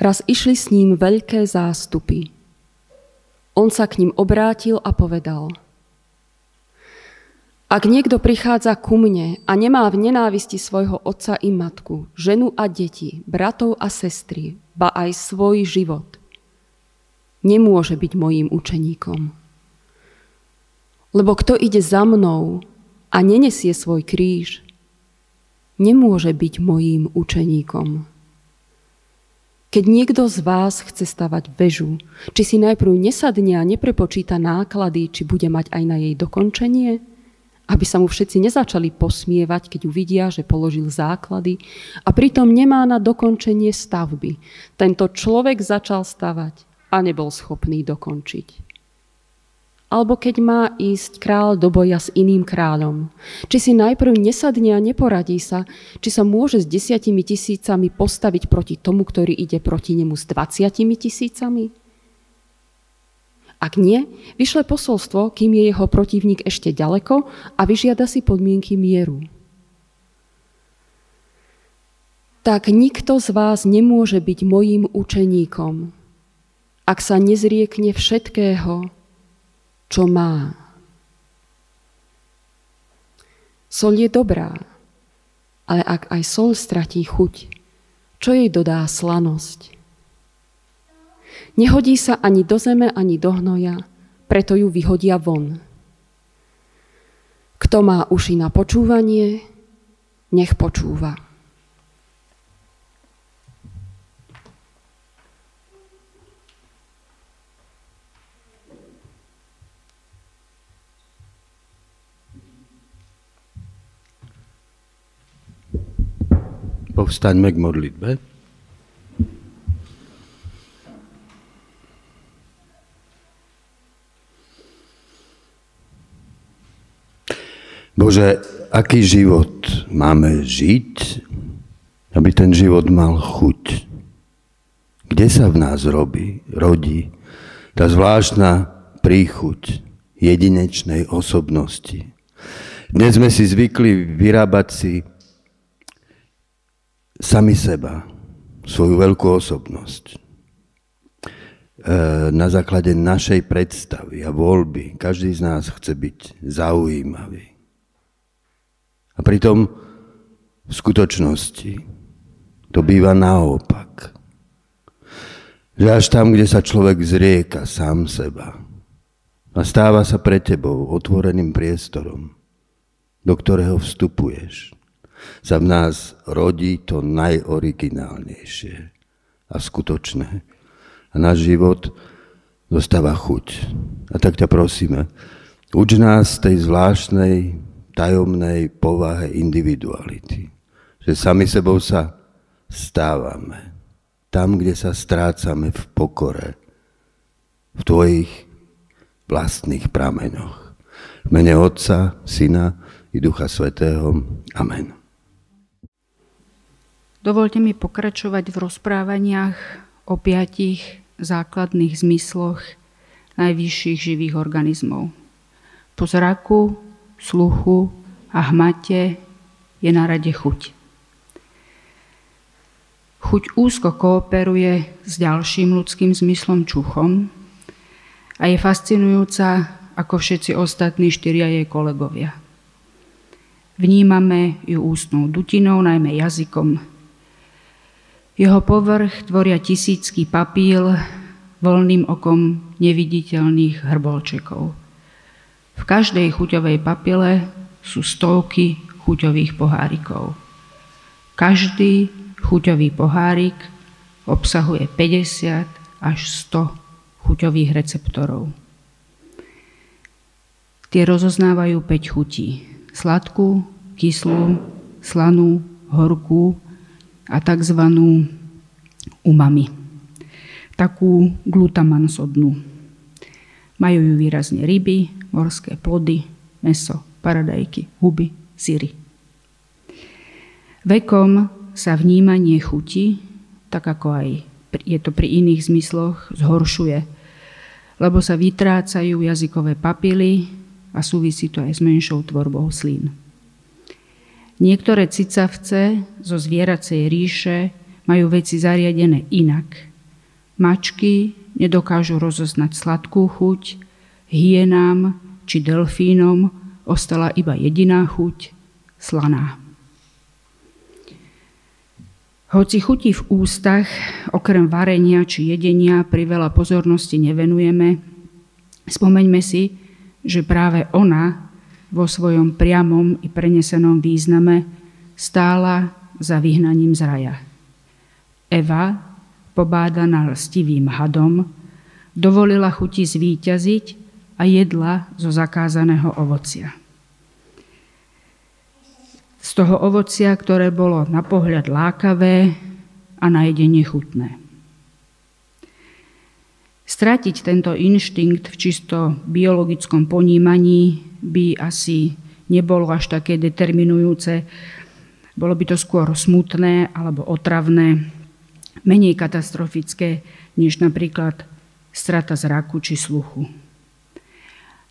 Raz išli s ním veľké zástupy. On sa k ním obrátil a povedal: Ak niekto prichádza ku mne a nemá v nenávisti svojho otca i matku, ženu a deti, bratov a sestry, ba aj svoj život, nemôže byť mojím učeníkom. Lebo kto ide za mnou a nenesie svoj kríž, nemôže byť mojím učeníkom. Keď niekto z vás chce stavať vežu, či si najprv nesadne a neprepočíta náklady, či bude mať aj na jej dokončenie, aby sa mu všetci nezačali posmievať, keď uvidia, že položil základy a pritom nemá na dokončenie stavby. Tento človek začal stavať a nebol schopný dokončiť. Alebo keď má ísť kráľ do boja s iným kráľom, či si najprv nesadne a neporadí sa, či sa môže s 10 000 postaviť proti tomu, ktorý ide proti nemu s 20 000? Ak nie, vyšle posolstvo, kým je jeho protivník ešte ďaleko, a vyžiada si podmienky mieru. Tak nikto z vás nemôže byť mojím učeníkom, ak sa nezriekne všetkého, čo má. Soľ je dobrá, ale ak aj soľ stratí chuť, čo jej dodá slanosť? Nehodí sa ani do zeme, ani do hnoja, preto ju vyhodia von. Kto má uši na počúvanie, nech počúva. Povstaňme k modlitbe. Bože, aký život máme žiť, aby ten život mal chuť? Kde sa v nás rodí tá zvláštna príchuť jedinečnej osobnosti? Dnes sme si zvykli vyrábať si sami seba, svoju veľkú osobnosť. Na základe našej predstavy a voľby každý z nás chce byť zaujímavý. A pritom v skutočnosti to býva naopak. Že až tam, kde sa človek zrieka sám seba a stáva sa pre tebou otvoreným priestorom, do ktorého vstupuješ, sa v nás rodí to najoriginálnejšie a skutočné. A náš život dostáva chuť. A tak ťa prosíme, uč nás tej zvláštnej tajomnej povahe individuality. Že sami sebou sa stávame. Tam, kde sa strácame v pokore, v tvojich vlastných prameňoch. V mene Otca, Syna i Ducha Svätého. Amen. Dovoľte mi pokračovať v rozprávaniach o 5 základných zmysloch najvyšších živých organizmov. Po zraku, sluchu a hmate je na rade chuť. Chuť úzko kooperuje s ďalším ľudským zmyslom čuchom a je fascinujúca ako všetci ostatní 4 jej kolegovia. Vnímame ju ústnou dutinou, najmä jazykom. Jeho povrch tvoria tisícky papíl voľným okom neviditeľných hrbolčekov. V každej chuťovej papile sú stovky chuťových pohárikov. Každý chuťový pohárik obsahuje 50 až 100 chuťových receptorov. Tie rozoznávajú 5 chutí. Sladkú, kyslú, slanú, horkú a tzv. Umami. Takú glutamansodnú. Majú ju výrazne ryby, morské plody, mäso, paradajky, huby, syry. Vekom sa vnímanie chuti, tak ako aj je to pri iných zmysloch, zhoršuje, lebo sa vytrácajú jazykové papily a súvisí to aj s menšou tvorbou slín. Niektoré cicavce zo zvieracej ríše majú veci zariadené inak Mačky nedokážu rozoznať sladkú chuť, hyenám či delfínom ostala iba jediná chuť, slaná. Hoci chuti v ústach, okrem varenia či jedenia, pri veľa pozornosti nevenujeme, spomeňme si, že práve ona vo svojom priamom i prenesenom význame stála za vyhnaním z raja. Eva, pobádaná lstivým hadom, dovolila chuti zvíťaziť a jedla zo zakázaného ovocia. Z toho ovocia, ktoré bolo na pohľad lákavé a na jedenie chutné. Stratiť tento inštinkt v čisto biologickom ponímaní by asi nebolo až také determinujúce. Bolo by to skôr smutné alebo otravné, menej katastrofické, než napríklad strata zraku či sluchu.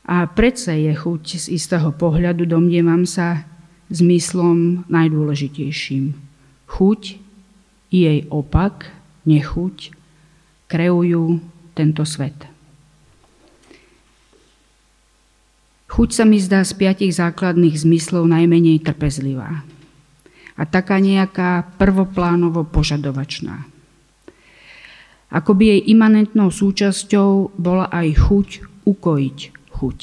A predsa je chuť z istého pohľadu, domnievam sa, zmyslom najdôležitejším. Chuť i jej opak, nechuť, kreujú tento svet. Chuť sa mi zdá z 5 základných zmyslov najmenej trpezlivá a taká nejaká prvoplánovo požadovačná. Ako by jej imanentnou súčasťou bola aj chuť ukojiť chuť.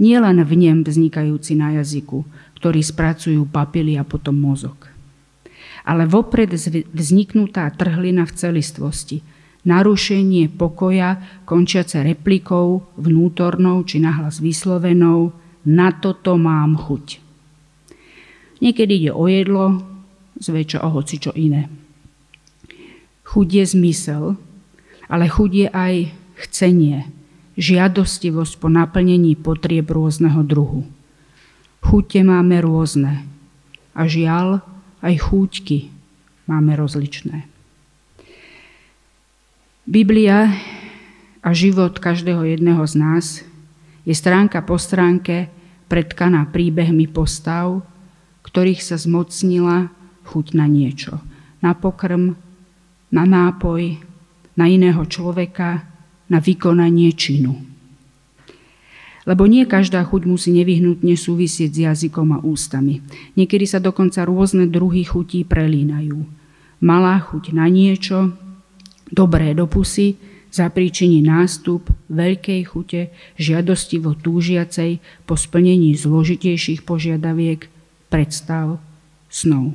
Nie len v nem vznikajúci na jazyku, ktorý spracujú papily a potom mozog. Ale vopred vzniknutá trhlina v celistvosti, narušenie pokoja, končiace replikou, vnútornou či nahlas vyslovenou, na toto mám chuť. Niekedy ide o jedlo, zväčša o hocičo iné. Chuť je zmysel, ale chuť je aj chcenie, žiadostivosť po naplnení potrieb rôzneho druhu. Chúťe máme rôzne a žiaľ aj chúťky máme rozličné. Biblia a život každého jedného z nás je stránka po stránke pretkaná príbehmi postav, ktorých sa zmocnila chuť na niečo. Na pokrm, na nápoj, na iného človeka, na vykonanie činu. Lebo nie každá chuť musí nevyhnutne súvisieť s jazykom a ústami. Niekedy sa dokonca rôzne druhy chutí prelínajú. Malá chuť na niečo, dobré do pusy, zapríčiní nástup veľkej chute, žiadostivo túžiacej po splnení zložitejších požiadaviek, predstav, snov.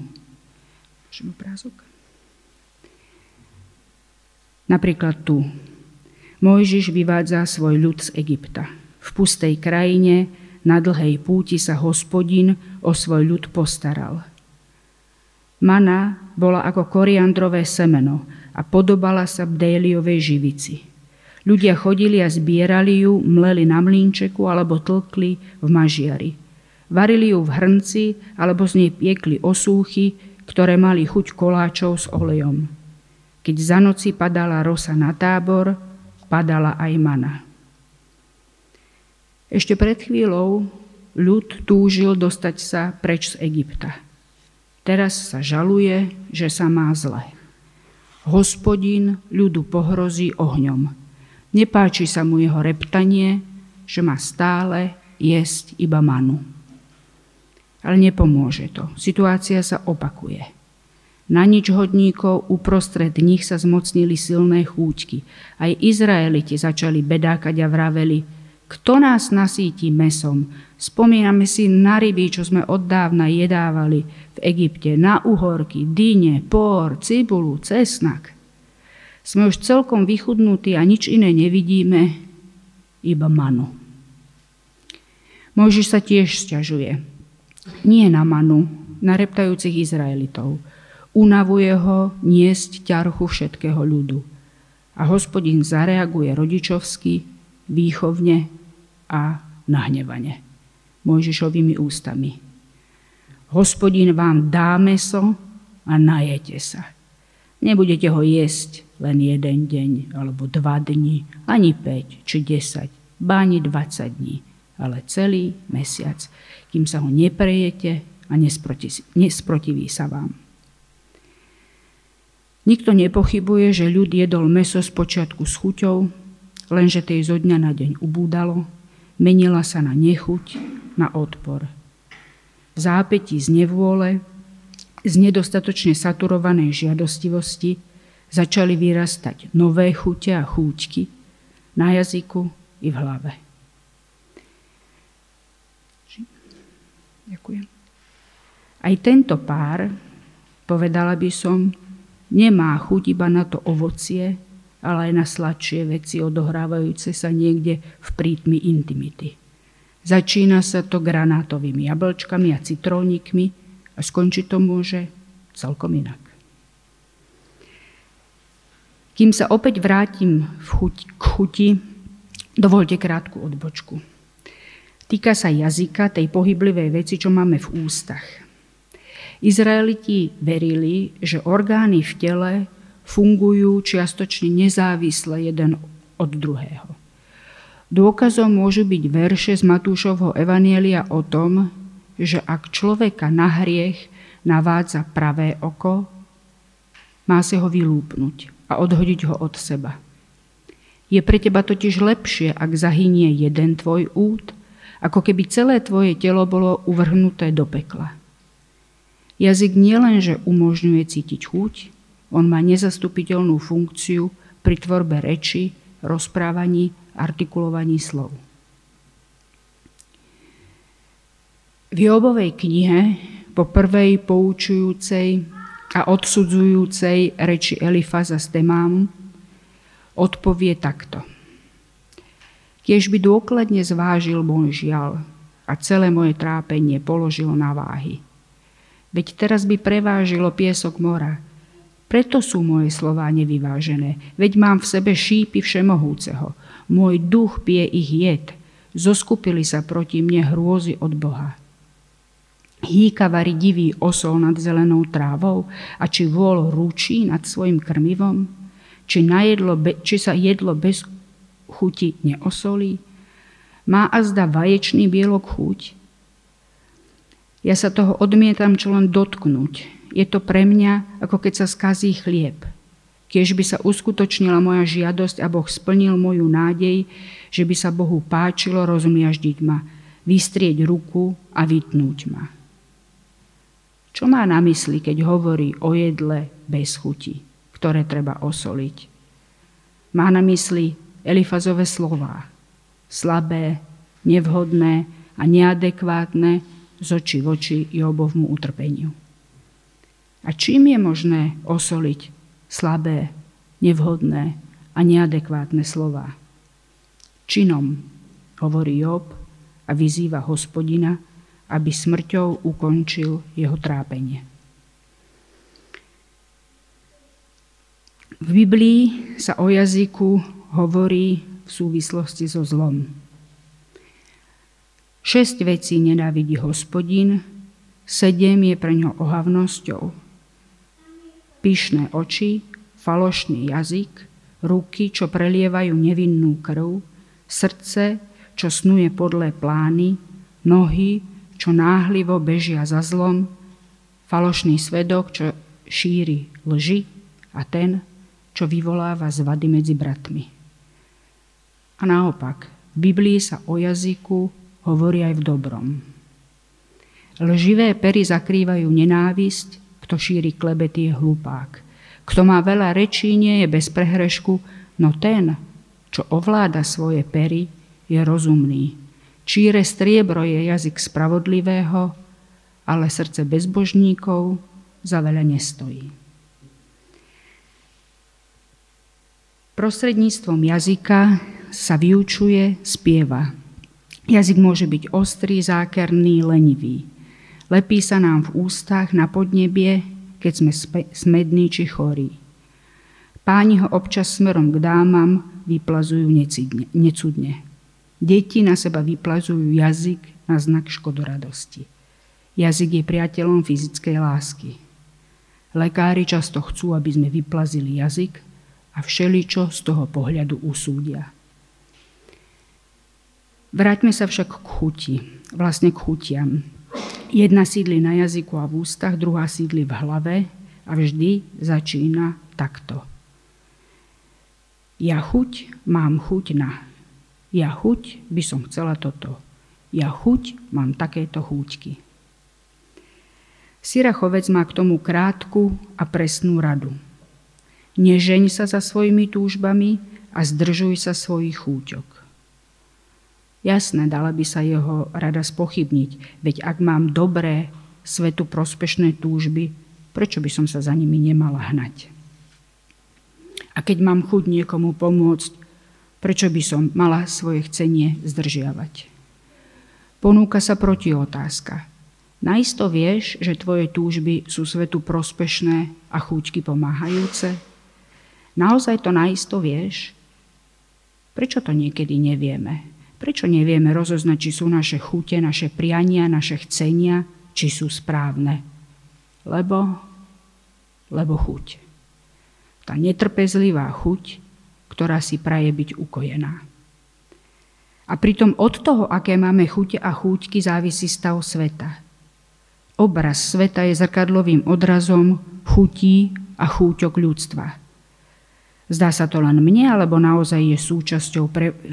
Napríklad tu. Mojžiš vyvádza svoj ľud z Egypta. V pustej krajine, na dlhej púti sa Hospodin o svoj ľud postaral. Mana bola ako koriandrové semeno a podobala sa bdéliovej živici. Ľudia chodili a zbierali ju, mleli na mlynčeku alebo tlkli v mažiari. Varili ju v hrnci alebo z nej piekli osúchy, ktoré mali chuť koláčov s olejom. Keď za noci padala rosa na tábor, padala aj mana. Ešte pred chvíľou ľud túžil dostať sa preč z Egypta. Teraz sa žaluje, že sa má zle. Hospodin ľudu pohrozí ohňom. Nepáči sa mu jeho reptanie, že má stále jesť iba manu. Ale nepomôže to. Situácia sa opakuje. Na ničhodníkov uprostred nich sa zmocnili silné chúťky. Aj Izraeliti začali bedákať a vraveli, kto nás nasýti mesom? Spomíname si na ryby, čo sme od dávna jedávali v Egypte, na uhorky, dyne, pór, cibulu, cesnak. Sme už celkom vychudnutí a nič iné nevidíme, iba manu. Mojžiš sa tiež sťažuje. Nie na manu, na reptajúcich Izraelitov. Unavuje ho niesť ťarchu všetkého ľudu. A Hospodin zareaguje rodičovsky, výchovne a nahnevane. Mojžišovými ústami. Hospodin vám dá mäso a najete sa. Nebudete ho jesť len 1 deň, alebo 2 dní, ani 5 či 10, ba ani 20 dní, ale celý mesiac, kým sa ho neprejete a nesprotiví sa vám. Nikto nepochybuje, že ľud jedol mäso spočiatku s chuťou, lenže tej zo dňa na deň ubúdalo, menila sa na nechuť, na odpor. V zápätí z nevôle, z nedostatočne saturovanej žiadostivosti začali vyrastať nové chute a chúťky na jazyku i v hlave. Ďakujem. Aj tento pár, povedala by som, nemá chuť iba na to ovocie, ale aj na sladšie veci odohrávajúce sa niekde v prítmi intimity. Začína sa to granátovými jablčkami a citrónikmi a skončí to môže celkom inak. Kým sa opäť vrátim k chuti, dovoľte krátku odbočku. Týka sa jazyka, tej pohyblivej veci, čo máme v ústach. Izraeliti verili, že orgány v tele fungujú čiastočne nezávisle jeden od druhého. Dôkazom môžu byť verše z Matúšovho evanielia o tom, že ak človeka na hriech navádza pravé oko, má si ho vylúpnuť a odhodiť ho od seba. Je pre teba totiž lepšie, ak zahynie jeden tvoj út, ako keby celé tvoje telo bolo uvrhnuté do pekla. Jazyk nielenže umožňuje cítiť chuť, on má nezastupiteľnú funkciu pri tvorbe reči, rozprávaní, artikulovaní slov. V Jobovej knihe po prvej poučujúcej a odsudzujúcej reči Elifaza z Temámu odpovie takto. Kiež by dôkladne zvážil môj žiaľ a celé moje trápenie položil na váhy. Veď teraz by prevážilo piesok mora. Preto sú moje slová nevyvážené, veď mám v sebe šípy všemohúceho. Môj duch pije ich jed, zoskupili sa proti mne hrôzy od Boha. Hýka varí divý osol nad zelenou trávou a či vôľ ručí nad svojim krmivom, či sa jedlo bez chuti neosolí, má azda vaječný bielok chuť. Ja sa toho odmietam čo len dotknúť, je to pre mňa ako keď sa skazí chlieb. Kiež by sa uskutočnila moja žiadosť a Boh splnil moju nádej, že by sa Bohu páčilo rozmiaždiť ma, vystrieť ruku a vytnúť ma. Čo má na mysli, keď hovorí o jedle bez chuti, ktoré treba osoliť? Má na mysli Elifazove slová, slabé, nevhodné a neadekvátne z očí v oči Jobovmu utrpeniu. A čím je možné osoliť slabé, nevhodné a neadekvátne slová? Činom, hovorí Job a vyzýva Hospodina, aby smrťou ukončil jeho trápenie. V Biblii sa o jazyku hovorí v súvislosti so zlom. 6 vecí nenávidí Hospodin, 7 je pre ňo ohavnosťou. Pyšné oči, falošný jazyk, ruky, čo prelievajú nevinnú krv, srdce, čo snuje podlé plány, nohy, čo náhlivo bežia za zlom, falošný svedok, čo šíri lži a ten, čo vyvoláva zvady medzi bratmi. A naopak, v Biblii sa o jazyku hovorí aj v dobrom. Lživé pery zakrývajú nenávisť, kto šíri klebety je hlupák. Kto má veľa rečí, nie je bez prehrešku, no ten, čo ovláda svoje pery, je rozumný. Číre striebro je jazyk spravodlivého, ale srdce bezbožníkov za veľa nestojí. Prostredníctvom jazyka sa vyučuje, spieva. Jazyk môže byť ostrý, zákerný, lenivý. Lepí sa nám v ústach, na podnebie, keď sme smední či chorí. Páni ho občas smerom k dámam vyplazujú necudne. Deti na seba vyplazujú jazyk na znak škodoradosti. Jazyk je priateľom fyzickej lásky. Lekári často chcú, aby sme vyplazili jazyk a všeličo z toho pohľadu usúdia. Vráťme sa však k chuti, vlastne k chutiam. Jedna sídli na jazyku a v ústach, druhá sídli v hlave a vždy začína takto. Ja chuť mám chuť na. Ja chuť by som chcela toto. Ja chuť mám takéto chúťky. Sirachovec má k tomu krátku a presnú radu. Nežeň sa za svojimi túžbami a zdržuj sa svojich chúťok. Jasné, dala by sa jeho rada spochybniť, veď ak mám dobré, svetu prospešné túžby, prečo by som sa za nimi nemala hnať? A keď mám chuť niekomu pomôcť, prečo by som mala svoje chcenie zdržiavať? Ponúka sa protiotázka. Naisto vieš, že tvoje túžby sú svetu prospešné a chúťky pomáhajúce? Naozaj to naisto vieš? Prečo to niekedy nevieme? Prečo nevieme rozoznať, či sú naše chúte, naše priania, naše chcenia, či sú správne? Lebo chuť. Tá netrpezlivá chuť, ktorá si praje byť ukojená. A pritom od toho, aké máme chute a chúťky, závisí stav sveta. Obraz sveta je zrkadlovým odrazom chutí a chúťok ľudstva. Zdá sa to len mne, alebo naozaj je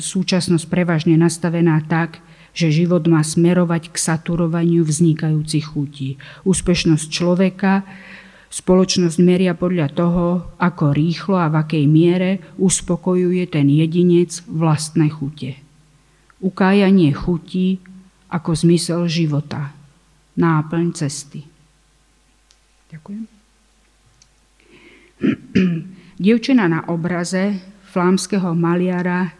súčasnosť prevažne nastavená tak, že život má smerovať k saturovaniu vznikajúcich chutí. Úspešnosť človeka spoločnosť meria podľa toho, ako rýchlo a v akej miere uspokojuje ten jedinec vlastné chute. Ukájanie chutí ako zmysel života, náplň cesty. Ďakujem. Dievčina na obraze flámskeho maliara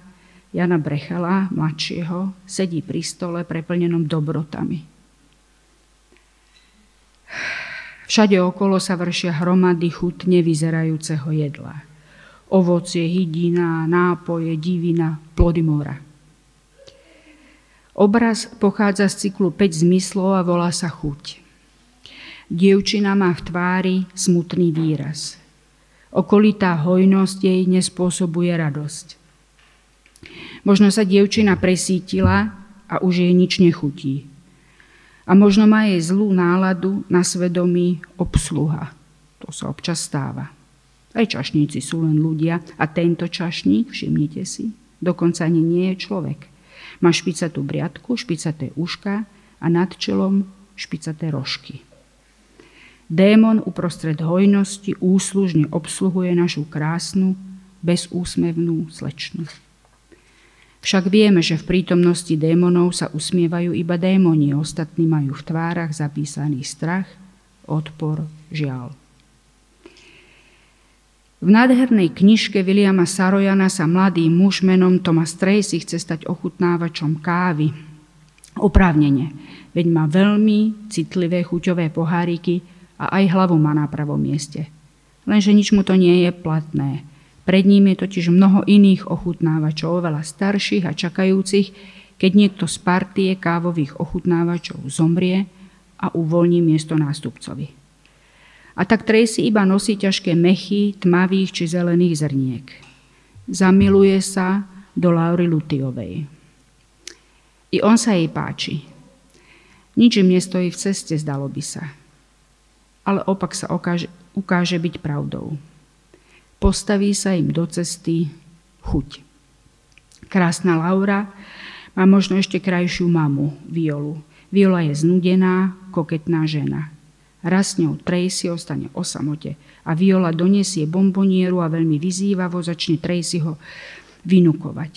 Jana Brechela, mladšieho, sedí pri stole preplnenom dobrotami. Všade okolo sa vršia hromady chutne vyzerajúceho jedla. Ovocie, hydina, nápoje, divina, plody mora. Obraz pochádza z cyklu 5 zmyslov a volá sa chuť. Dievčina má v tvári smutný výraz. Okolitá hojnosť jej nespôsobuje radosť. Možno sa dievčina presítila a už jej nič nechutí. A možno má jej zlú náladu na svedomí obsluha. To sa občas stáva. Aj čašníci sú len ľudia a tento čašník, všimnite si, dokonca ani nie je človek. Má špicatú briadku, špicaté uška a nad čelom špicaté rožky. Démon uprostred hojnosti úslužne obsluhuje našu krásnu, bezúsmevnú slečnu. Však vieme, že v prítomnosti démonov sa usmievajú iba démoni, ostatní majú v tvárach zapísaný strach, odpor, žiaľ. V nádhernej knižke Williama Sarojana sa mladý muž menom Thomas Tracy chce stať ochutnávačom kávy. Oprávnene, veď má veľmi citlivé chuťové poháriky a aj hlavu má na pravom mieste. Lenže nič mu to nie je platné. Pred ním je totiž mnoho iných ochutnávačov, oveľa starších a čakajúcich, keď niekto z partie kávových ochutnávačov zomrie a uvoľní miesto nástupcovi. A tak Tracy iba nosí ťažké mechy tmavých či zelených zrniek. Zamiluje sa do Laury Lutiovej. I on sa jej páči. Ničím nestojí v ceste, zdalo by sa. Ale opak sa ukáže byť pravdou. Postaví sa im do cesty chuť. Krásna Laura má možno ešte krajšiu mamu, Violu. Viola je znudená, koketná žena. Raz s ňou Tracy ostane o samote a Viola donesie bombonieru a veľmi vyzývavo začne Tracy ho vynukovať.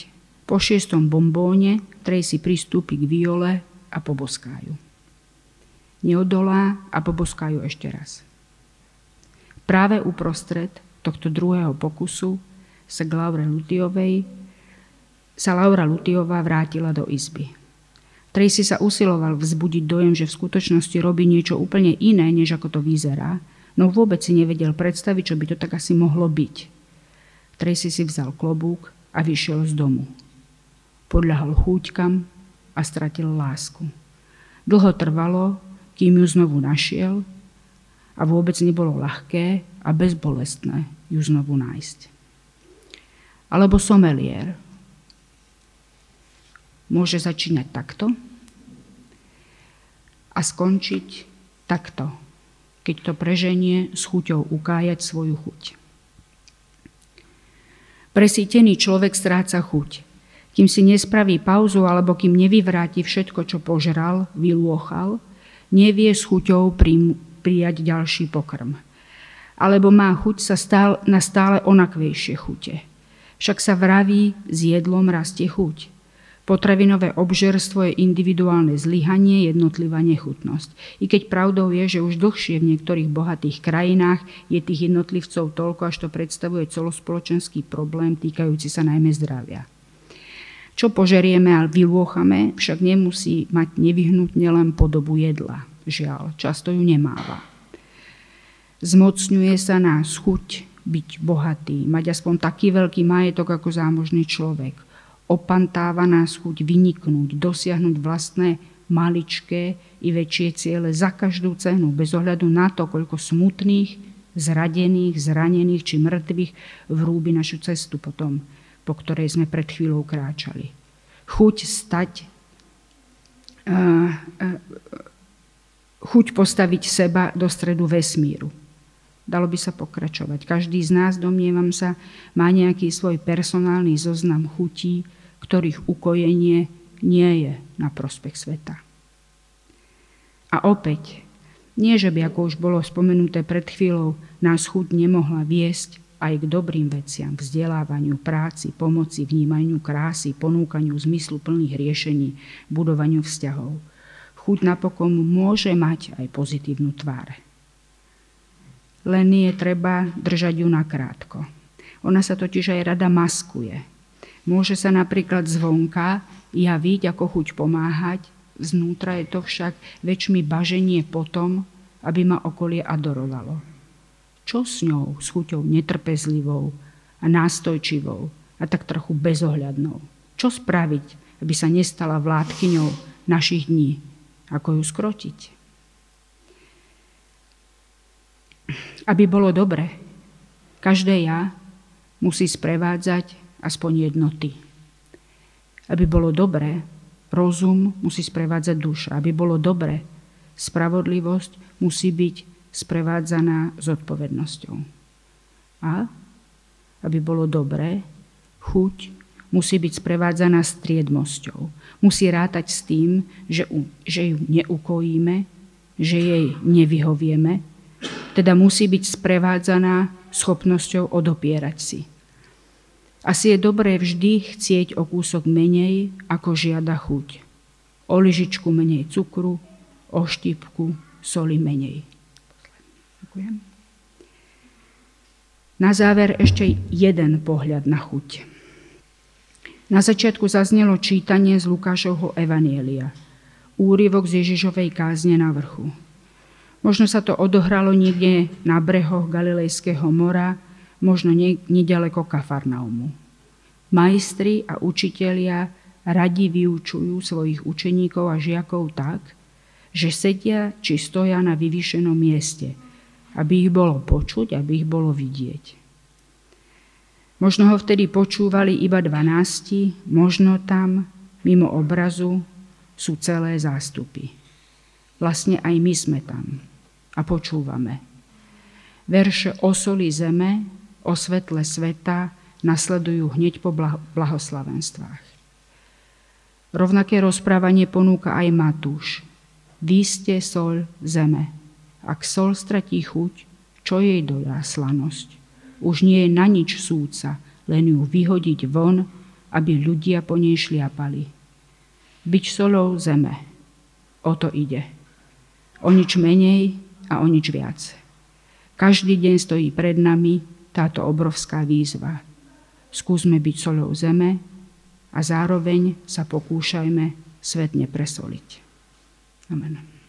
Po 6. bombóne Tracy pristúpi k Viole a poboská ju. Neodolá a poboská ju ešte raz. Práve uprostred tohto druhého pokusu sa Laura Lutiová vrátila do izby. Tracy sa usiloval vzbudiť dojem, že v skutočnosti robí niečo úplne iné, než ako to vyzerá, no vôbec si nevedel predstaviť, čo by to tak asi mohlo byť. Tracy si vzal klobúk a vyšiel z domu. Podľahol chúťkam a stratil lásku. Dlho trvalo, kým ju znovu našiel a vôbec nebolo ľahké a bezbolestné ju znovu nájsť. Alebo someliér. Môže začínať takto a skončiť takto, keď to preženie s chuťou ukájať svoju chuť. Presýtený človek stráca chuť. Kým si nespraví pauzu alebo kým nevyvráti všetko, čo požral, vylôchal, nevie s chuťou prijať ďalší pokrm. Alebo má chuť na stále onakvejšie chute. Však sa vraví, s jedlom rastie chuť. Potravinové obžerstvo je individuálne zlyhanie, jednotlivá nechutnosť. I keď pravdou je, že už dlhšie v niektorých bohatých krajinách je tých jednotlivcov toľko, až to predstavuje celospoločenský problém týkajúci sa najmä zdravia. Čo požerieme a vylôchame, však nemusí mať nevyhnutne len podobu jedla. Žiaľ, často ju nemáva. Zmocňuje sa nás chuť byť bohatý, mať aspoň taký veľký majetok ako zámožný človek. Opantáva nás chuť vyniknúť, dosiahnuť vlastné maličké i väčšie ciele za každú cenu, bez ohľadu na to, koľko smutných, zradených, zranených či mŕtvych vrúbi našu cestu potom, po ktorej sme pred chvíľou kráčali. Chuť stať, chuť postaviť seba do stredu vesmíru. Dalo by sa pokračovať. Každý z nás, domnievam sa, má nejaký svoj personálny zoznam chutí, ktorých ukojenie nie je na prospech sveta. A opäť, nie že by, ako už bolo spomenuté pred chvíľou, nás chuť nemohla viesť aj k dobrým veciam, vzdelávaniu, práci, pomoci, vnímaniu krásy, ponúkaniu zmysluplných riešení, budovaniu vzťahov. Chuť napokon môže mať aj pozitívnu tvár. Len je treba držať ju nakrátko. Ona sa totiž aj rada maskuje. Môže sa napríklad zvonka javiť ako chuť pomáhať, znútra je to však väčšmi baženie potom, aby ma okolie adorovalo. Čo s ňou, s chuťou netrpezlivou a nástojčivou a tak trochu bezohľadnou? Čo spraviť, aby sa nestala vládkyňou našich dní? Ako ju skrotiť? Aby bolo dobre, každé ja musí sprevádzať aspoň jednoty. Aby bolo dobre, rozum musí sprevádzať duša. Aby bolo dobre, spravodlivosť musí byť sprevádzaná zodpovednosťou. A aby bolo dobre, chuť musí byť sprevádzaná striedmosťou. Musí rátať s tým, že ju neukojíme, že jej nevyhovieme, teda musí byť sprevádzaná schopnosťou odopierať si. Asi je dobré vždy chcieť o kúsok menej, ako žiada chuť. O lyžičku menej cukru, o štipku soli menej. Ďakujem. Na záver ešte jeden pohľad na chuť. Na začiatku zaznelo čítanie z Lukášovho evanielia. Úryvok z Ježišovej kázne na vrchu. Možno sa to odohralo niekde na brehoch Galilejského mora, možno nedaleko Kafarnaumu. Majstri a učitelia radi vyučujú svojich učeníkov a žiakov tak, že sedia či stoja na vyvýšenom mieste, aby ich bolo počuť, aby ich bolo vidieť. Možno ho vtedy počúvali iba 12, možno tam, mimo obrazu, sú celé zástupy. Vlastne aj my sme tam. A počúvame. Verše o soli zeme, o svetle sveta nasledujú hneď po blahoslavenstvách. Rovnaké rozprávanie ponúka aj Matúš. Vy ste soľ zeme. Ak soľ stratí chuť, čo jej dodá slanosť? Už nie je na nič súca, len ju vyhodiť von, aby ľudia po nej šliapali. Byť soľou zeme. O to ide. O nič menej a o nič viac. Každý deň stojí pred nami táto obrovská výzva. Skúsme byť soľou zeme a zároveň sa pokúšajme svet nepresoliť. Amen.